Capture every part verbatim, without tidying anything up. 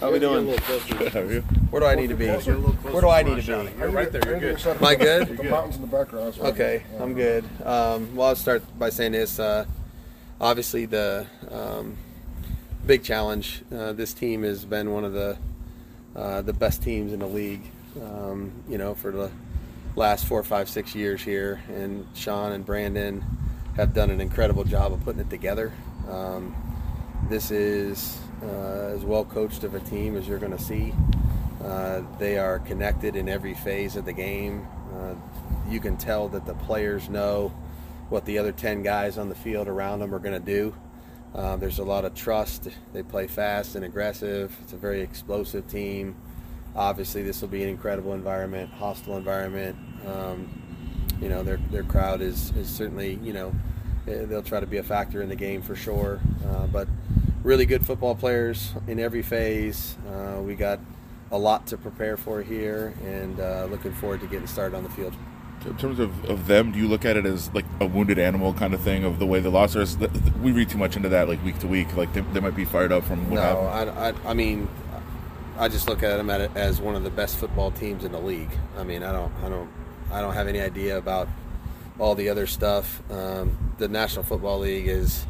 How are we doing? Where do I need to be? Where do I need to be? You're right there. You're good. Am I good? The mountains in the background. Okay, I'm good. Um, well, I'll start by saying this. Uh, obviously, the um, big challenge. Uh, this team has been one of the uh, the best teams in the league. Um, you know, for the last four, five, six years here, and Sean and Brandon have done an incredible job of putting it together. Um, this is. Uh, as well coached of a team as you're going to see. Uh, they are connected in every phase of the game. Uh, you can tell that the players know what the other ten guys on the field around them are going to do. Uh, there's a lot of trust. They play fast and aggressive. It's a very explosive team. Obviously, this will be an incredible environment, hostile environment. Um, you know, their their crowd is, is certainly, you know, they'll try to be a factor in the game for sure. Uh, but really good football players in every phase. Uh, we got a lot to prepare for here, and uh, looking forward to getting started on the field. In terms of, of them, do you look at it as like a wounded animal kind of thing of the way the loss is? We read too much into that, like week to week. Like they, they might be fired up from what no, happened. No, I, I, I mean, I just look at them at it as one of the best football teams in the league. I mean, I don't, I don't, I don't have any idea about all the other stuff. Um, the National Football League is.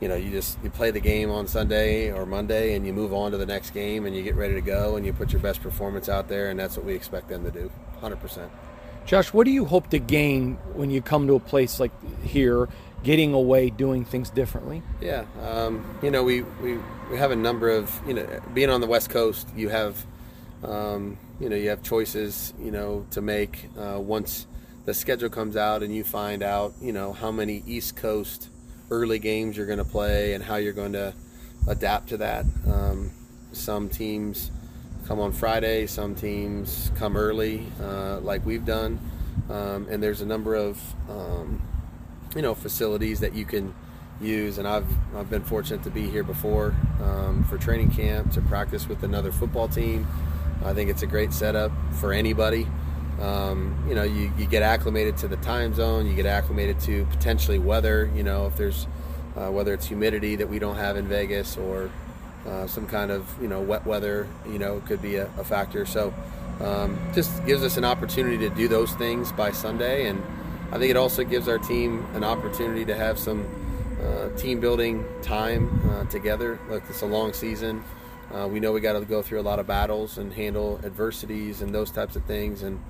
You know, you just you play the game on Sunday or Monday, and you move on to the next game, and you get ready to go, and you put your best performance out there, and that's what we expect them to do, one hundred percent. Josh, what do you hope to gain when you come to a place like here, getting away, doing things differently? Yeah, um, you know, we, we, we have a number of, you know, being on the West Coast, you have, um, you know, you have choices, you know, to make uh, once the schedule comes out and you find out, you know, how many East Coast early games you're going to play and how you're going to adapt to that. Um, some teams come on Friday, some teams come early, uh, like we've done. Um, and there's a number of, um, you know, facilities that you can use. And I've I've been fortunate to be here before um, for training camp, to practice with another football team. I think it's a great setup for anybody. Um, you know, you, you get acclimated to the time zone, you get acclimated to potentially weather, you know, if there's, uh, whether it's humidity that we don't have in Vegas or uh, some kind of, you know, wet weather, you know, could be a, a factor. So um, just gives us an opportunity to do those things by Sunday. And I think it also gives our team an opportunity to have some uh, team building time uh, together. Look, it's a long season. Uh, we know we got to go through a lot of battles and handle adversities and those types of things. And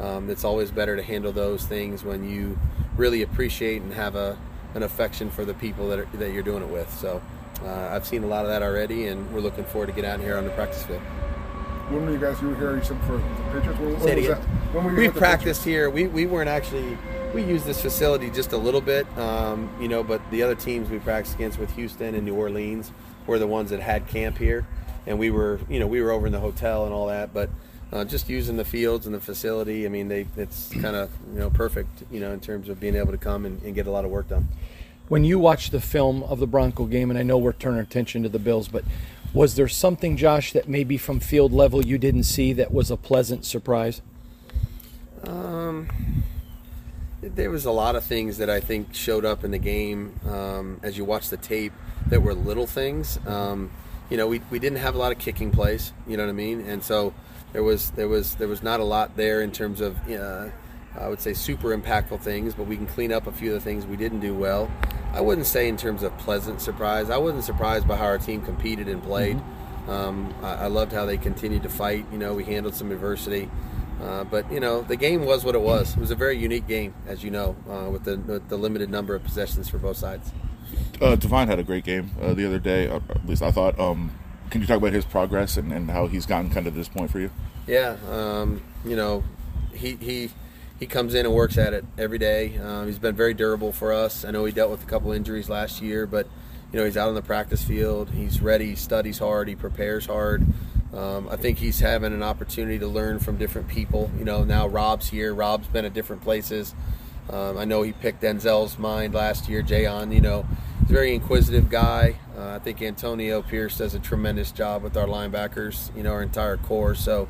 um, it's always better to handle those things when you really appreciate and have a an affection for the people that are, that you're doing it with. So uh, I've seen a lot of that already, and we're looking forward to get out here on the practice field. When were you guys doing here? You said for the pitchers? When, when was that? When were you we practiced pitchers? Here. We we weren't actually – we used this facility just a little bit, um, you know, but the other teams we practiced against with Houston and New Orleans were the ones that had camp here. And we were, you know, we were over in the hotel and all that, but uh, just using the fields and the facility, I mean, they it's kind of, you know, perfect, you know, in terms of being able to come and, and get a lot of work done. When you watch the film of the Bronco game, and I know we're turning attention to the Bills, but was there something, Josh, that maybe from field level you didn't see that was a pleasant surprise? Um, there was a lot of things that I think showed up in the game um, as you watch the tape that were little things. Um, you know, we we didn't have a lot of kicking plays. You know what I mean? And so there was there was there was not a lot there in terms of uh, I would say super impactful things, but we can clean up a few of the things we didn't do well. I wouldn't say in terms of pleasant surprise. I wasn't surprised by how our team competed and played. Mm-hmm. Um, I, I loved how they continued to fight. You know, we handled some adversity. Uh, but, you know, the game was what it was. It was a very unique game, as you know, uh, with, the, with the limited number of possessions for both sides. Uh, Devine had a great game uh, the other day, or at least I thought. Um, can you talk about his progress and, and how he's gotten kind of to this point for you? Yeah. Um, you know, he he – He comes in and works at it every day. Um, he's been very durable for us. I know he dealt with a couple injuries last year, but you know he's out on the practice field. He's ready. He studies hard. He prepares hard. Um, I think he's having an opportunity to learn from different people. You know, now Rob's here. Rob's been at different places. Um, I know he picked Denzel's mind last year. Jayon, you know, he's a very inquisitive guy. Uh, I think Antonio Pierce does a tremendous job with our linebackers. You know, our entire core. So.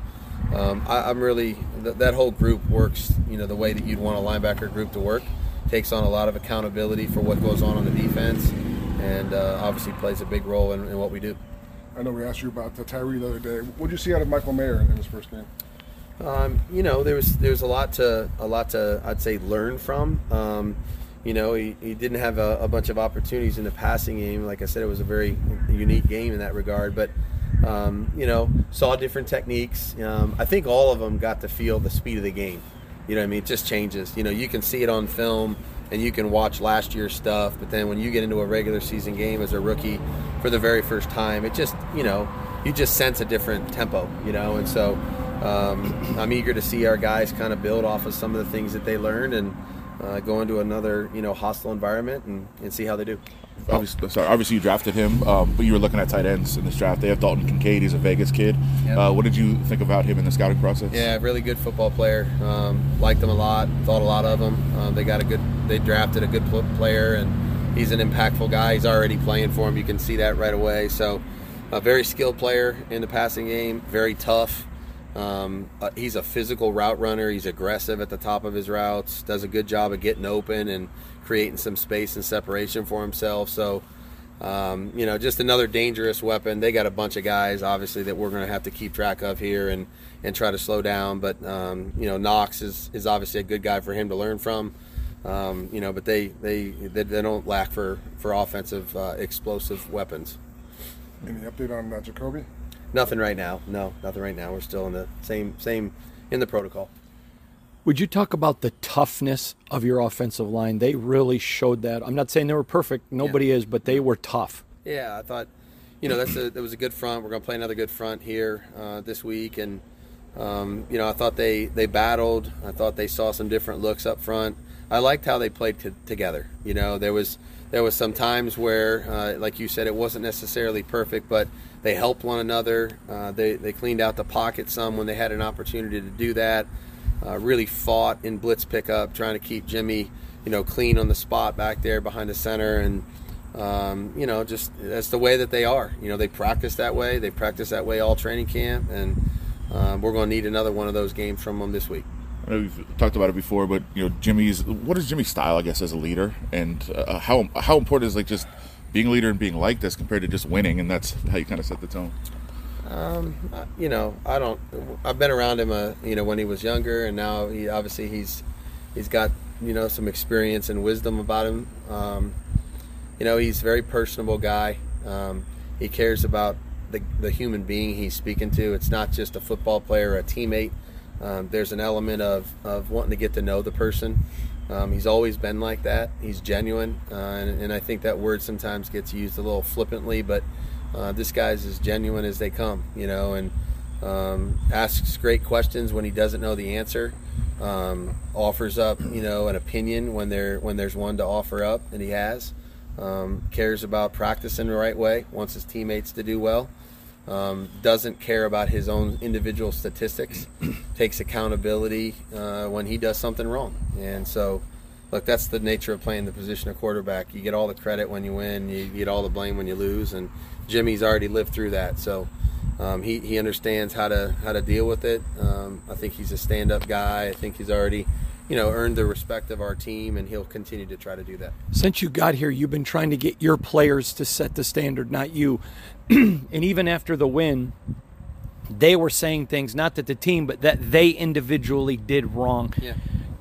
Um, I, I'm really th- that whole group works, you know, the way that you'd want a linebacker group to work. Takes on a lot of accountability for what goes on on the defense, and uh, obviously plays a big role in, in what we do. I know we asked you about the Tyree the other day. What did you see out of Michael Mayer in his first game? Um, you know, there was there's a lot to a lot to I'd say learn from. Um, you know, he, he didn't have a, a bunch of opportunities in the passing game. Like I said, it was a very unique game in that regard, but. Um, you know, saw different techniques. Um, I think all of them got to feel the speed of the game. You know what I mean? It just changes. You know, you can see it on film and you can watch last year's stuff, but then when you get into a regular season game as a rookie for the very first time, it just, you know, you just sense a different tempo, you know, and so um, I'm eager to see our guys kind of build off of some of the things that they learned and uh, go into another, you know, hostile environment and, and see how they do. Obviously, sorry, obviously you drafted him, um, but you were looking at tight ends in this draft. They have Dalton Kincaid. He's a Vegas kid. Yep. Uh, what did you think about him in the scouting process? Yeah, really good football player. Um, liked him a lot. Thought a lot of him. Um, they got a good. They drafted a good player, and he's an impactful guy. He's already playing for him. You can see that right away. So, a very skilled player in the passing game. Very tough. Um, uh, he's a physical route runner. He's aggressive at the top of his routes. Does a good job of getting open and creating some space and separation for himself. So, um, you know, just another dangerous weapon. They got a bunch of guys, obviously, that we're going to have to keep track of here and, and try to slow down. But, um, you know, Knox is, is obviously a good guy for him to learn from. Um, you know, but they, they, they, they don't lack for, for offensive uh, explosive weapons. Any update on uh, Jacoby? Nothing right now. No, nothing right now. We're still in the same same in the protocol. Would you talk about the toughness of your offensive line? They really showed that. I'm not saying they were perfect. Nobody yeah. is, but they were tough. Yeah, I thought, you know, that's a, that was a good front. We're going to play another good front here uh, this week. And, um, you know, I thought they, they battled. I thought they saw some different looks up front. I liked how they played t- together. You know, there was there was some times where, uh, like you said, it wasn't necessarily perfect, but they helped one another. Uh, they, they cleaned out the pocket some when they had an opportunity to do that. Uh, really fought in blitz pickup, trying to keep Jimmy, you know, clean on the spot back there behind the center. And, um, you know, just that's the way that they are. You know, they practice that way. They practice that way all training camp. And um, we're going to need another one of those games from them this week. I know we've talked about it before, but, you know, Jimmy's – what is Jimmy's style, I guess, as a leader? And uh, how how important is, like, just being a leader and being like this compared to just winning? And that's how you kind of set the tone. Um, you know, I don't, I've been around him, uh, you know, when he was younger, and now he, obviously he's, he's got, you know, some experience and wisdom about him. Um, you know, he's a very personable guy. Um, he cares about the, the human being he's speaking to. It's not just a football player or a teammate. Um, there's an element of, of wanting to get to know the person. Um, he's always been like that. He's genuine, uh, and, and I think that word sometimes gets used a little flippantly, but uh, this guy's as genuine as they come, you know, and um, asks great questions when he doesn't know the answer, um, offers up, you know, an opinion when there when there's one to offer up, and he has, um, cares about practicing the right way, wants his teammates to do well, um, doesn't care about his own individual statistics, takes accountability uh, when he does something wrong. And so, look, that's the nature of playing the position of quarterback. You get all the credit when you win, you get all the blame when you lose, and Jimmy's already lived through that. So um, he, he understands how to how to deal with it. Um, I think he's a stand-up guy. I think he's already, you know, earned the respect of our team, and he'll continue to try to do that. Since you got here, you've been trying to get your players to set the standard, not you. And even after the win, they were saying things, not that the team, but that they individually did wrong. Yeah.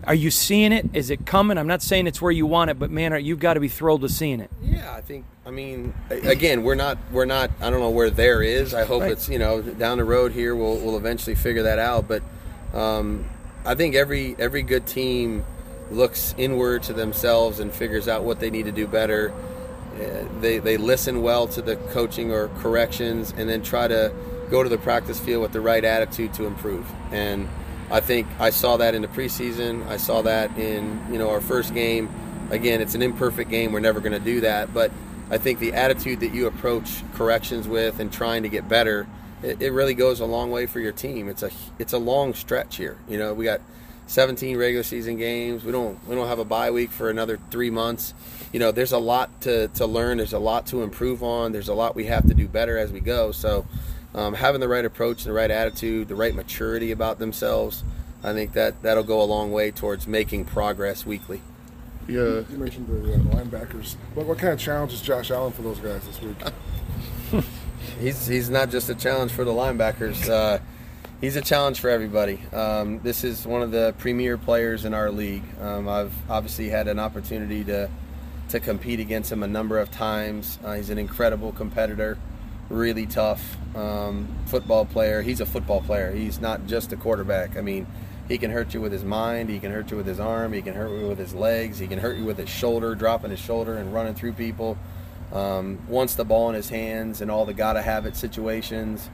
Are you seeing it? Is it coming? I'm not saying it's where you want it, but man, you've got to be thrilled with seeing it. Yeah, I think. I mean, again, we're not. We're not. I don't know where there is. I hope right. It's, you know, down the road here. We'll we'll eventually figure that out. But um, I think every every good team looks inward to themselves and figures out what they need to do better. Uh, they they listen well to the coaching or corrections, and then try to go to the practice field with the right attitude to improve. And I think I saw that in the preseason. I saw that in, you know, our first game. Again, it's an imperfect game. We're never going to do that. But I think the attitude that you approach corrections with and trying to get better, it, it really goes a long way for your team. It's a it's a long stretch here. You know, we got seventeen regular season games. We don't we don't have a bye week for another three months. You know, there's a lot to, to learn. There's a lot to improve on. There's a lot we have to do better as we go. So. Um, having the right approach, the right attitude, the right maturity about themselves, I think that, that'll go a long way towards making progress weekly. Yeah, you mentioned the uh, linebackers. What, what kind of challenge is Josh Allen for those guys this week? he's he's not just a challenge for the linebackers. Uh, he's a challenge for everybody. Um, this is one of the premier players in our league. Um, I've obviously had an opportunity to, to compete against him a number of times. Uh, he's an incredible competitor. Really tough um, football player. He's a football player. He's not just a quarterback. I mean, he can hurt you with his mind. He can hurt you with his arm. He can hurt you with his legs. He can hurt you with his shoulder, dropping his shoulder and running through people. Um, wants the ball in his hands and all the gotta have it situations.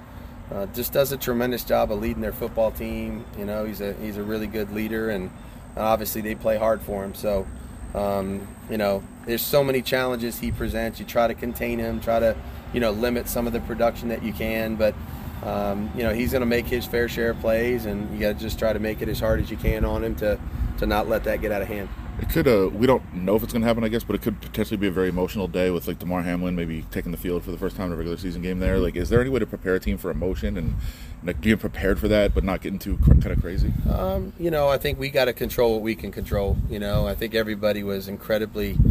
Uh, just does a tremendous job of leading their football team. You know, he's a he's a really good leader, and obviously they play hard for him. So, um, you know, there's so many challenges he presents. You try to contain him. Try to you know, limit some of the production that you can, but, um, you know, he's going to make his fair share of plays, and you got to just try to make it as hard as you can on him to, to not let that get out of hand. It could, uh, we don't know if it's going to happen, I guess, but it could potentially be a very emotional day with, like, DeMar Hamlin maybe taking the field for the first time in a regular season game there. Like, is there any way to prepare a team for emotion and, like, being prepared for that but not getting too cr- kind of crazy? Um, you know, I think we got to control what we can control. You know, I think everybody was incredibly –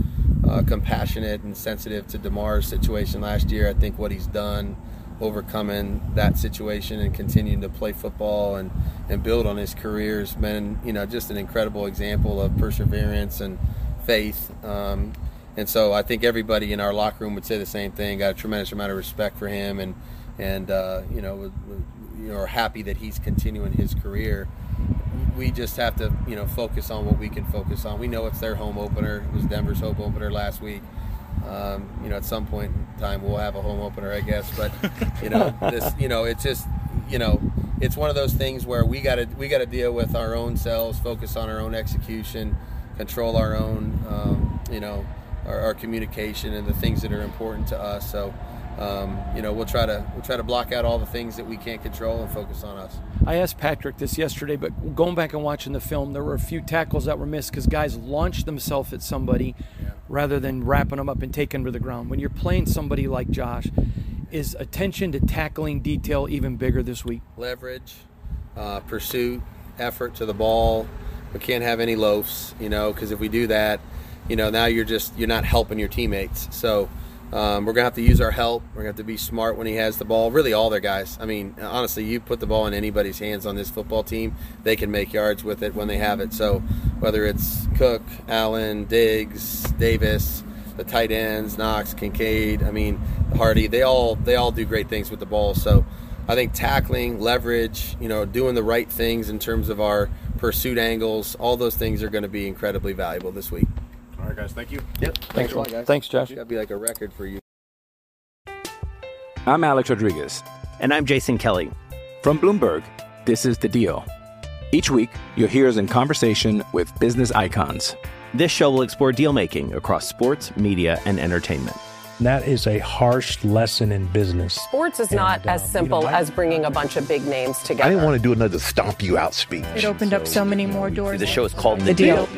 Uh, compassionate and sensitive to DeMar's situation last year. I think what he's done, overcoming that situation and continuing to play football and, and build on his career, has been, you know, just an incredible example of perseverance and faith. Um, and so I think everybody in our locker room would say the same thing. Got a tremendous amount of respect for him, and and uh, you know, was, was, you know, are happy that he's continuing his career. We just have to, you know, focus on what we can focus on. We know it's their home opener. It was Denver's home opener last week. Um, you know, at some point in time, we'll have a home opener, I guess. But you know, this, you know, it's just, you know, it's one of those things where we gotta, we gotta deal with our own selves, focus on our own execution, control our own, um, you know, our, our communication and the things that are important to us. So. Um, you know, we'll try to we'll try to block out all the things that we can't control and focus on us. I asked Patrick this yesterday, but going back and watching the film, there were a few tackles that were missed because guys launched themselves at somebody yeah. rather than wrapping them up and taking them to the ground. When you're playing somebody like Josh, is attention to tackling detail even bigger this week? Leverage, uh, pursuit, effort to the ball. We can't have any loafs, you know, because if we do that, you know, now you're just you're not helping your teammates. So. Um, we're going to have to use our help. We're going to have to be smart when he has the ball. Really, all their guys. I mean, honestly, you put the ball in anybody's hands on this football team, they can make yards with it when they have it. So whether it's Cook, Allen, Diggs, Davis, the tight ends, Knox, Kincaid, I mean, Hardy, they all they all do great things with the ball. So I think tackling, leverage, you know, doing the right things in terms of our pursuit angles, all those things are going to be incredibly valuable this week. All right, guys, thank you. Yep, thanks, thanks a lot, guys. Thanks, Josh. That'd be like a record for you. I'm Alex Rodriguez. And I'm Jason Kelly. From Bloomberg, this is The Deal. Each week, you'll hear us in conversation with business icons. This show will explore deal-making across sports, media, and entertainment. That is a harsh lesson in business. Sports is and not as uh, simple you know, I, as bringing a bunch of big names together. I didn't want to do another stomp you out speech. It opened so, up so many more doors. The show is called The, the deal. deal.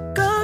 Go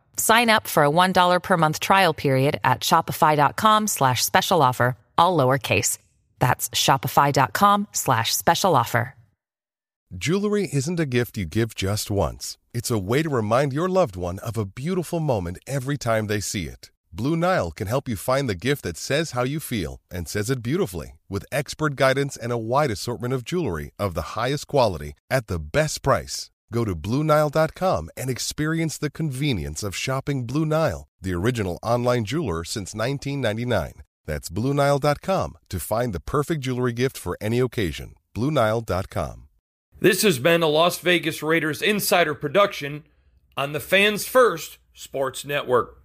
Sign up for a one dollar per month trial period at shopify.com slash special offer, all lowercase. That's shopify.com slash special offer. Jewelry isn't a gift you give just once. It's a way to remind your loved one of a beautiful moment every time they see it. Blue Nile can help you find the gift that says how you feel and says it beautifully, with expert guidance and a wide assortment of jewelry of the highest quality at the best price. Go to Blue Nile dot com and experience the convenience of shopping Blue Nile, the original online jeweler since nineteen ninety-nine. That's Blue Nile dot com to find the perfect jewelry gift for any occasion. Blue Nile dot com. This has been a Las Vegas Raiders Insider production on the Fans First Sports Network.